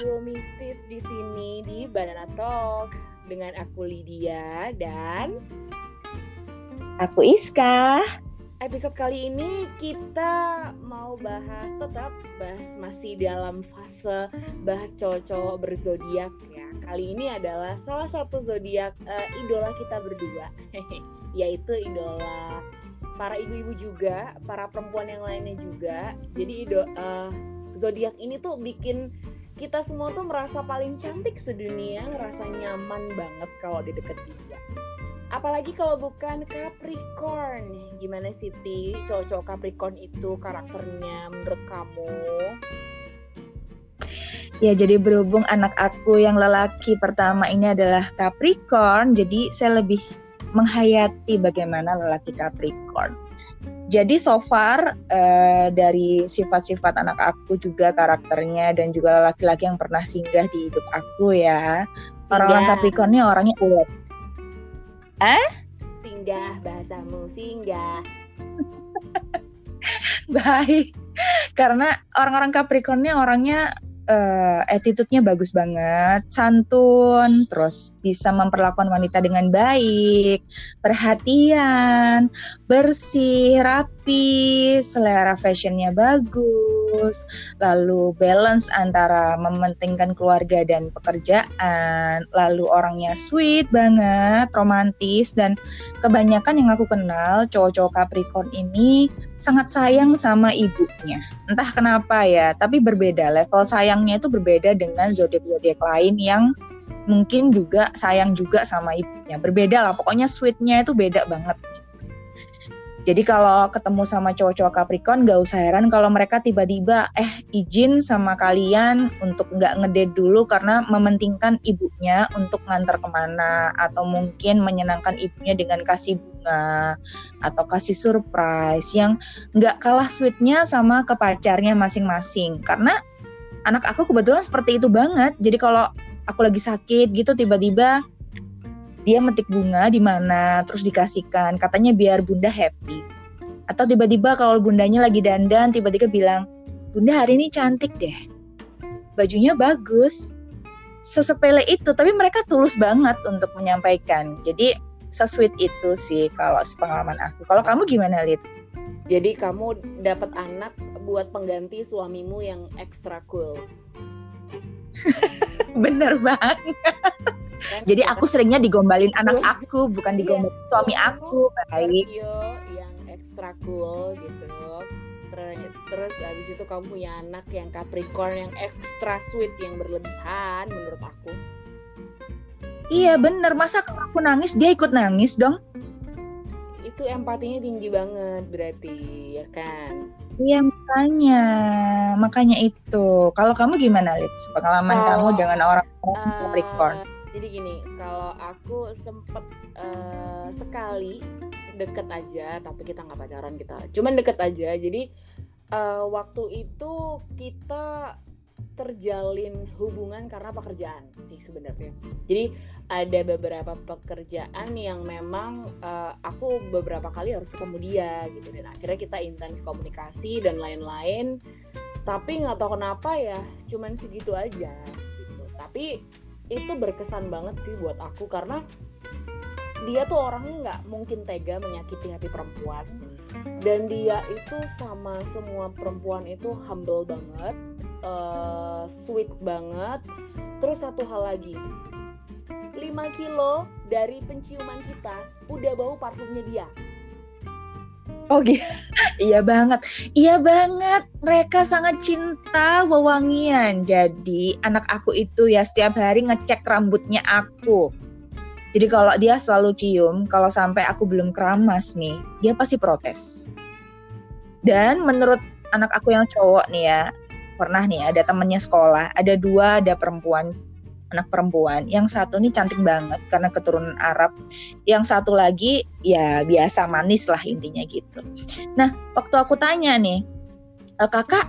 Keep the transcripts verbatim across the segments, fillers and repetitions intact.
duo mistis di sini di Banana Talk dengan aku Lydia dan aku Iska. Episode kali ini kita mau bahas tetap bahas masih dalam fase bahas cowok-cowok berzodiak ya. Kali ini adalah salah satu zodiak uh, idola kita berdua, yaitu idola para ibu-ibu juga, para perempuan yang lainnya juga. Jadi ido, uh, zodiak ini tuh bikin kita semua tuh merasa paling cantik sedunia, ngerasa nyaman banget kalau di deket dia. Apalagi kalau bukan Capricorn. Gimana Siti, cowok-cowok Capricorn itu karakternya menurut kamu? Ya, jadi berhubung anak aku yang lelaki pertama ini adalah Capricorn, jadi saya lebih menghayati bagaimana lelaki Capricorn. Jadi so far eh, dari sifat-sifat anak aku juga karakternya dan juga lelaki-lelaki yang pernah singgah di hidup aku ya. Orang-orang Capricorn ini orangnya ulet. Eh? Singgah, bahasamu singgah. Baik, karena orang-orang Capricorn ini orangnya uh, attitude-nya bagus banget, santun, terus bisa memperlakukan wanita dengan baik, perhatian, bersih, rapi, selera fashionnya bagus, lalu balance antara mementingkan keluarga dan pekerjaan, lalu orangnya sweet banget, romantis, dan kebanyakan yang aku kenal cowok-cowok Capricorn ini sangat sayang sama ibunya. Entah kenapa ya, tapi berbeda level sayangnya itu berbeda dengan zodiak-zodiak lain yang mungkin juga sayang juga sama ibunya. Berbeda lah, pokoknya sweetnya itu beda banget. Jadi kalau ketemu sama cowok-cowok Capricorn, gak usah heran kalau mereka tiba-tiba eh izin sama kalian untuk gak ngedate dulu karena mementingkan ibunya untuk nganter kemana, atau mungkin menyenangkan ibunya dengan kasih bunga atau kasih surprise yang gak kalah sweetnya sama ke pacarnya masing-masing. Karena anak aku kebetulan seperti itu banget. Jadi kalau aku lagi sakit gitu tiba-tiba dia metik bunga di mana terus dikasihkan, katanya biar bunda happy. Atau tiba-tiba kalau bundanya lagi dandan, tiba-tiba bilang, "Bunda hari ini cantik deh, bajunya bagus." Sesepele itu, tapi mereka tulus banget untuk menyampaikan. Jadi sesweet itu sih kalau sepengalaman aku. Kalau kamu gimana, Lid? Jadi kamu dapat anak buat pengganti suamimu yang extra cool. Bener banget. Kan? Jadi aku seringnya digombalin anak aku, bukan digombalin iya, suami aku, baik. Yang ekstra cool gitu. Terus abis itu kamu punya anak yang Capricorn, yang ekstra sweet, yang berlebihan menurut aku. Iya bener, masa kalau aku nangis dia ikut nangis dong? Itu empatinya tinggi banget berarti, ya kan? Iya makanya, makanya itu. Kalau kamu gimana, Lid? Pengalaman oh, kamu dengan orang uh, Capricorn? Jadi gini, kalau aku sempet uh, sekali deket aja, tapi kita nggak pacaran kita, cuman deket aja. Jadi uh, waktu itu kita terjalin hubungan karena pekerjaan sih sebenarnya. Jadi ada beberapa pekerjaan yang memang uh, aku beberapa kali harus ketemu dia gitu, dan akhirnya kita intens komunikasi dan lain-lain. Tapi nggak tahu kenapa ya, cuman segitu aja gitu. Tapi itu berkesan banget sih buat aku karena dia tuh orangnya nggak mungkin tega menyakiti hati perempuan, dan dia itu sama semua perempuan itu humble banget, uh, sweet banget. Terus satu hal lagi, lima kilo dari penciuman kita udah bau parfumnya dia. Oh gitu. Iya banget. Iya banget. Mereka sangat cinta wewangian. Jadi anak aku itu ya setiap hari ngecek rambutnya aku. Jadi kalau dia selalu cium, kalau sampai aku belum keramas nih, dia pasti protes. Dan menurut anak aku yang cowok nih ya, pernah nih ada temennya sekolah, ada dua, ada perempuan, anak perempuan. Yang satu nih cantik banget karena keturunan Arab. Yang satu lagi ya biasa manis lah intinya gitu. Nah waktu aku tanya nih, e, kakak,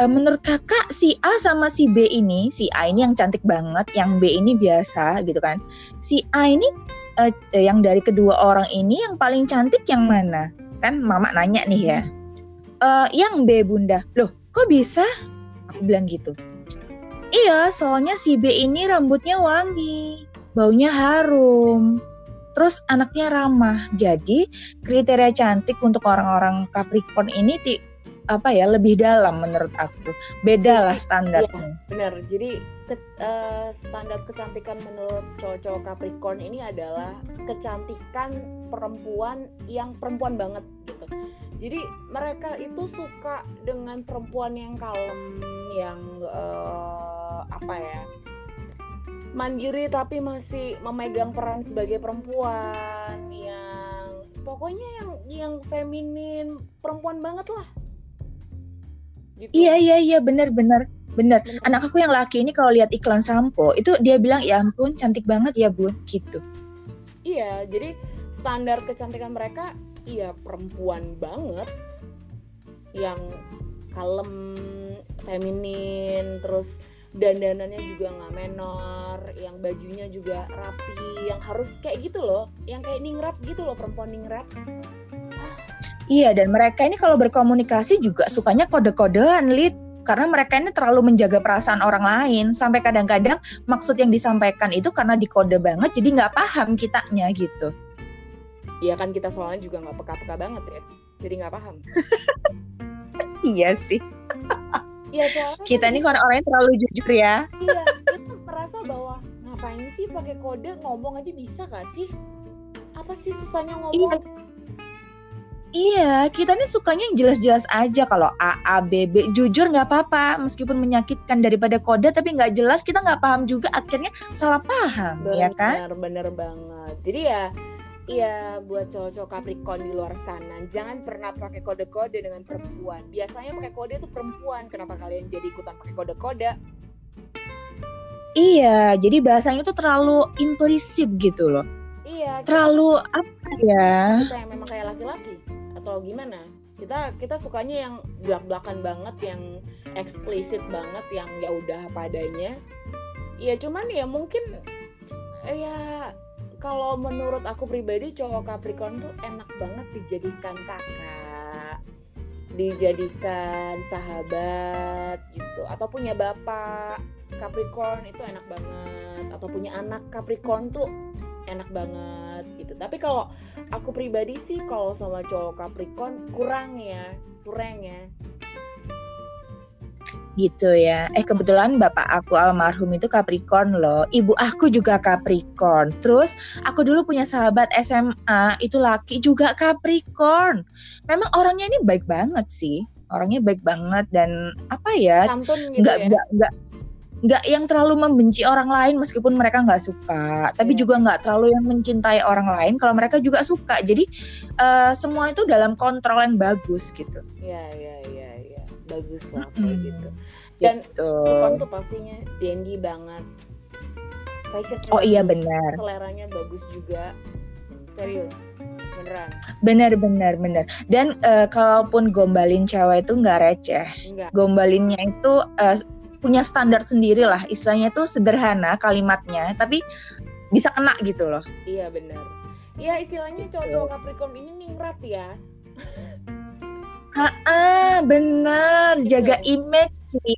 e, menurut kakak si A sama si B ini, si A ini yang cantik banget, yang B ini biasa gitu kan. Si A ini e, yang dari kedua orang ini yang paling cantik yang mana? Kan mama nanya nih ya. E, yang B bunda, loh kok bisa? Aku bilang gitu. Iya, soalnya si B ini rambutnya wangi, baunya harum. Terus anaknya ramah. Jadi kriteria cantik untuk orang-orang Capricorn ini ti- apa ya lebih dalam menurut aku. Bedalah standarnya. Ya, benar. Jadi ke, uh, standar kecantikan menurut cowok-cowok Capricorn ini adalah kecantikan perempuan yang perempuan banget gitu. Jadi mereka itu suka dengan perempuan yang kalem, yang uh, apa ya? mandiri tapi masih memegang peran sebagai perempuan, yang pokoknya yang yang feminin, perempuan banget lah. Gitu. Iya iya iya benar benar benar. Anak aku yang laki ini kalau lihat iklan sampo itu dia bilang ya ampun cantik banget ya bun gitu. Iya, jadi standar kecantikan mereka iya perempuan banget yang kalem, feminin, terus dandanannya juga nggak menor, yang bajunya juga rapi, yang harus kayak gitu loh, yang kayak ningrat gitu loh, perempuan ningrat. Iya, dan mereka ini kalau berkomunikasi juga sukanya kode-kodean, Lid. Karena mereka ini terlalu menjaga perasaan orang lain, sampai kadang-kadang maksud yang disampaikan itu karena dikode banget, jadi nggak paham kitanya gitu. Iya kan, kita soalnya juga nggak peka-peka banget ya, jadi nggak paham. Iya sih. Iya, soalnya kita ini karena orangnya terlalu jujur ya. Iya, kita merasa bahwa ngapain sih pakai kode, ngomong aja bisa nggak sih? Apa sih susahnya ngomong? Iya. Iya, kita nih sukanya yang jelas-jelas aja. Kalau A, A, B, B, jujur gak apa-apa. Meskipun menyakitkan daripada kode, tapi gak jelas, kita gak paham juga. Akhirnya salah paham, bener, ya kan? Bener-bener banget. Jadi ya, ya buat cowok-cowok Capricorn di luar sana, jangan pernah pakai kode-kode dengan perempuan. Biasanya pakai kode itu perempuan. Kenapa kalian jadi ikutan pakai kode-kode? Iya, jadi bahasanya tuh terlalu implisit gitu loh. Iya. Terlalu apa ya? Kita yang memang kayak laki-laki atau gimana? Kita kita sukanya yang belak-belakan banget, yang eksplisit banget, yang ya udah apa adanya. Ya cuman ya mungkin ya kalau menurut aku pribadi cowok Capricorn tuh enak banget dijadikan kakak, dijadikan sahabat gitu, atau punya bapak Capricorn itu enak banget, atau punya anak Capricorn tuh enak banget gitu. Tapi kalau aku pribadi sih kalau sama cowok Capricorn kurang ya, kurang ya. Gitu ya. Eh kebetulan bapak aku almarhum itu Capricorn loh. Ibu aku juga Capricorn. Terus aku dulu punya sahabat S M A itu laki juga Capricorn. Memang orangnya ini baik banget sih. Orangnya baik banget dan apa ya? Santun gitu gak, ya. Gak, gak, nggak yang terlalu membenci orang lain meskipun mereka nggak suka, tapi yeah. juga nggak terlalu yang mencintai orang lain kalau mereka juga suka. Jadi uh, semua itu dalam kontrol yang bagus gitu. Iya iya iya iya, bagus lah mm-hmm. kayak gitu. Dan Capricorn tuh pastinya dandy banget. Fashion oh iya benar. Seleranya bagus juga. Serius. Beneran. Benar benar benar. Dan uh, kalaupun gombalin cewek itu nggak receh. Enggak. Gombalinnya itu uh, punya standar sendiri lah, istilahnya tuh sederhana kalimatnya, tapi bisa kena gitu loh. Iya benar. Iya istilahnya cowok-cowok Capricorn ini ningrat ya. Haa benar, jaga image sih.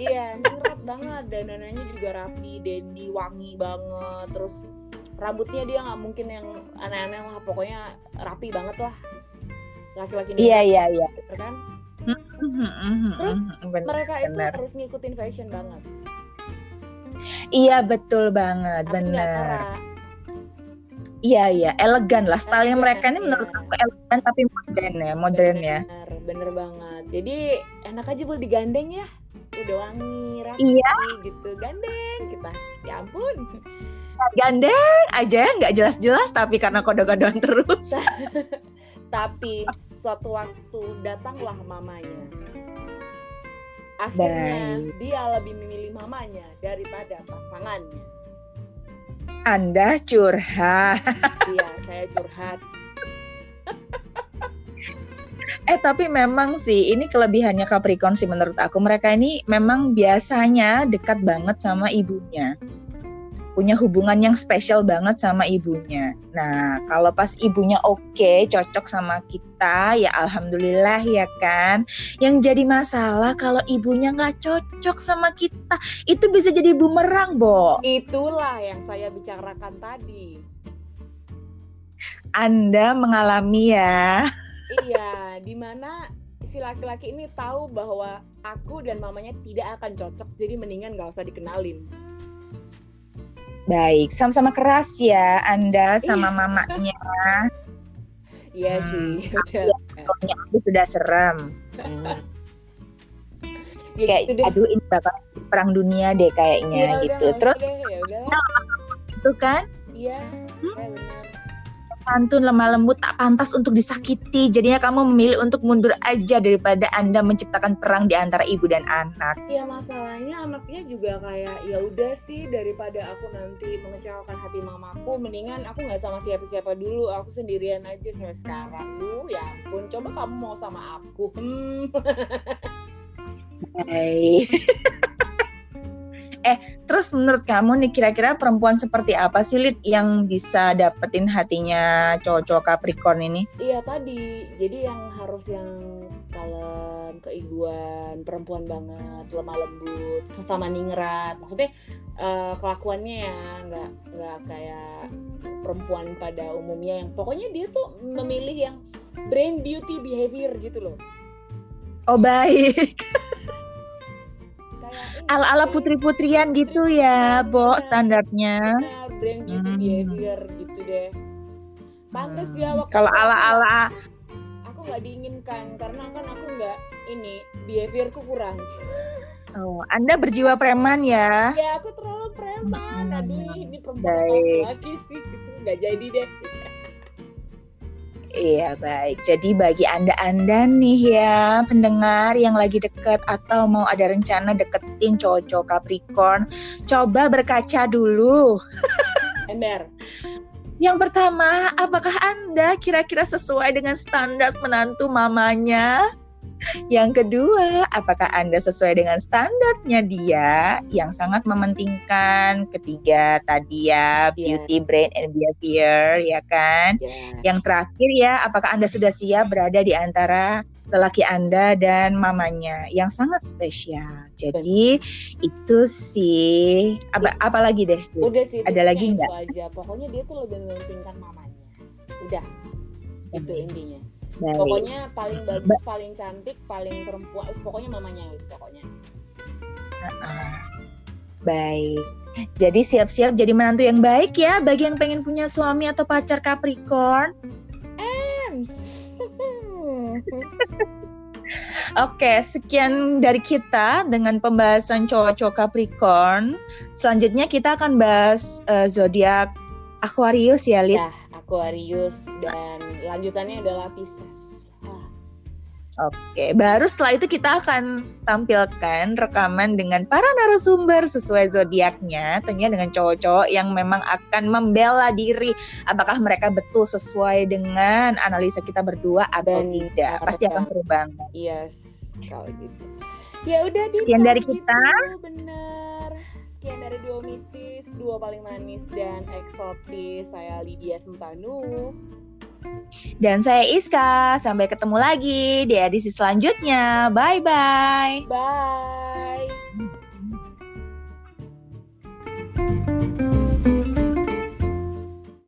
Iya ningrat banget, dandananya juga rapi, dandy, wangi banget, terus rambutnya dia nggak mungkin yang aneh-aneh lah, pokoknya rapi banget lah. Laki-laki ini. Iya iya iya. Kan? Terus bener, mereka itu bener. Harus ngikutin fashion banget. Iya betul banget, tapi bener. Iya iya, elegan lah. Stylenya mereka ini menurut aku elegan tapi modern ya, modern bener, ya. Bener banget. Jadi enak aja boleh digandeng ya. Udah wangi, rapi iya. gitu, gandeng kita. Ya ampun. Gandeng aja nggak jelas-jelas tapi karena kode-kodean terus. Tapi suatu waktu datanglah mamanya. Akhirnya Bye. dia lebih memilih mamanya daripada pasangannya. Anda curhat. Iya, saya curhat. Eh tapi memang sih ini kelebihannya Capricorn sih menurut aku. Mereka ini memang biasanya dekat banget sama ibunya. punya hubungan yang spesial banget sama ibunya. Nah, kalau pas ibunya oke, cocok sama kita, ya alhamdulillah ya kan. Yang jadi masalah kalau ibunya nggak cocok sama kita, itu bisa jadi bumerang, Bo. Itulah yang saya bicarakan tadi. Anda mengalami ya. Iya, dimana si laki-laki ini tahu bahwa aku dan mamanya tidak akan cocok, jadi mendingan nggak usah dikenalin. Baik, sama-sama keras ya Anda sama mamanya. Iya sih. Udah. Aku, aku sudah serem. Ya, kayak gitu aduh ini bakal perang dunia deh kayaknya ya, gitu. Udah, terus itu kan? Iya. Pantun lemah lembut tak pantas untuk disakiti. Jadinya kamu memilih untuk mundur aja daripada Anda menciptakan perang di antara ibu dan anak. Ya masalahnya anaknya juga kayak ya udah sih daripada aku nanti mengecewakan hati mamaku, mendingan aku nggak sama siapa-siapa dulu, aku sendirian aja sampai sekarang. Lu ya ampun, coba kamu mau sama aku? Hmm. Hai. Eh, terus menurut kamu nih kira-kira perempuan seperti apa sih Lid yang bisa dapetin hatinya cowok-cowok Capricorn ini? Iya tadi, jadi yang harus yang kalem, keiguan, perempuan banget, lemah lembut, sesama ningrat. Maksudnya uh, kelakuannya ya nggak nggak kayak perempuan pada umumnya yang pokoknya dia tuh memilih yang brain beauty behavior gitu loh. Oh baik. Ala-ala putri-putrian gitu ya, Bo, standarnya. Benar, brand beauty hmm. behavior gitu deh. Pantes hmm. ya waktu kalau ala-ala aku nggak diinginkan karena kan aku nggak ini behaviorku kurang. Oh, Anda berjiwa preman ya? Ya, aku terlalu preman. Hmm. Aduh, ini perempuan laki sih gitu nggak jadi deh. Iya baik, jadi bagi Anda-Anda nih ya pendengar yang lagi deket atau mau ada rencana deketin cowok-cowok Capricorn, coba berkaca dulu. Ember. Yang pertama, apakah Anda kira-kira sesuai dengan standar menantu mamanya? Yang kedua, apakah Anda sesuai dengan standarnya dia yang sangat mementingkan ketiga tadi ya, beauty, yeah. brain, and behavior, ya kan? Yeah. Yang terakhir ya, apakah Anda sudah siap berada di antara lelaki Anda dan mamanya yang sangat spesial. Jadi benar. Itu sih, apa, apa lagi deh? Udah sih, ada lagi nggak? Aja. Pokoknya dia tuh lebih mementingkan mamanya. Udah, hmm. itu intinya. Baik. Pokoknya paling bagus, ba- paling cantik, paling perempuan, pokoknya mamanya wis pokoknya. Uh-uh. Baik. Jadi siap-siap jadi menantu yang baik ya bagi yang pengen punya suami atau pacar Capricorn. Ems. Oke, sekian dari kita dengan pembahasan cowok-cowok Capricorn. Selanjutnya kita akan bahas uh, zodiak Aquarius ya, Lid. Ya. Aquarius dan lanjutannya adalah Pisces. Ah. Oke, baru setelah itu kita akan tampilkan rekaman dengan para narasumber sesuai zodiaknya, tentunya dengan cowok-cowok yang memang akan membela diri. Apakah mereka betul sesuai dengan analisa kita berdua atau dan tidak? Pasti akan berubah. Yes, kalau gitu. Ya udah. Sekian dari kita. Gitu, bener. Sekian dari Duo Mistis, Duo Paling Manis dan Eksotis. Saya Lydia Sentanu. Dan saya Iska. Sampai ketemu lagi di edisi selanjutnya. Bye-bye. Bye.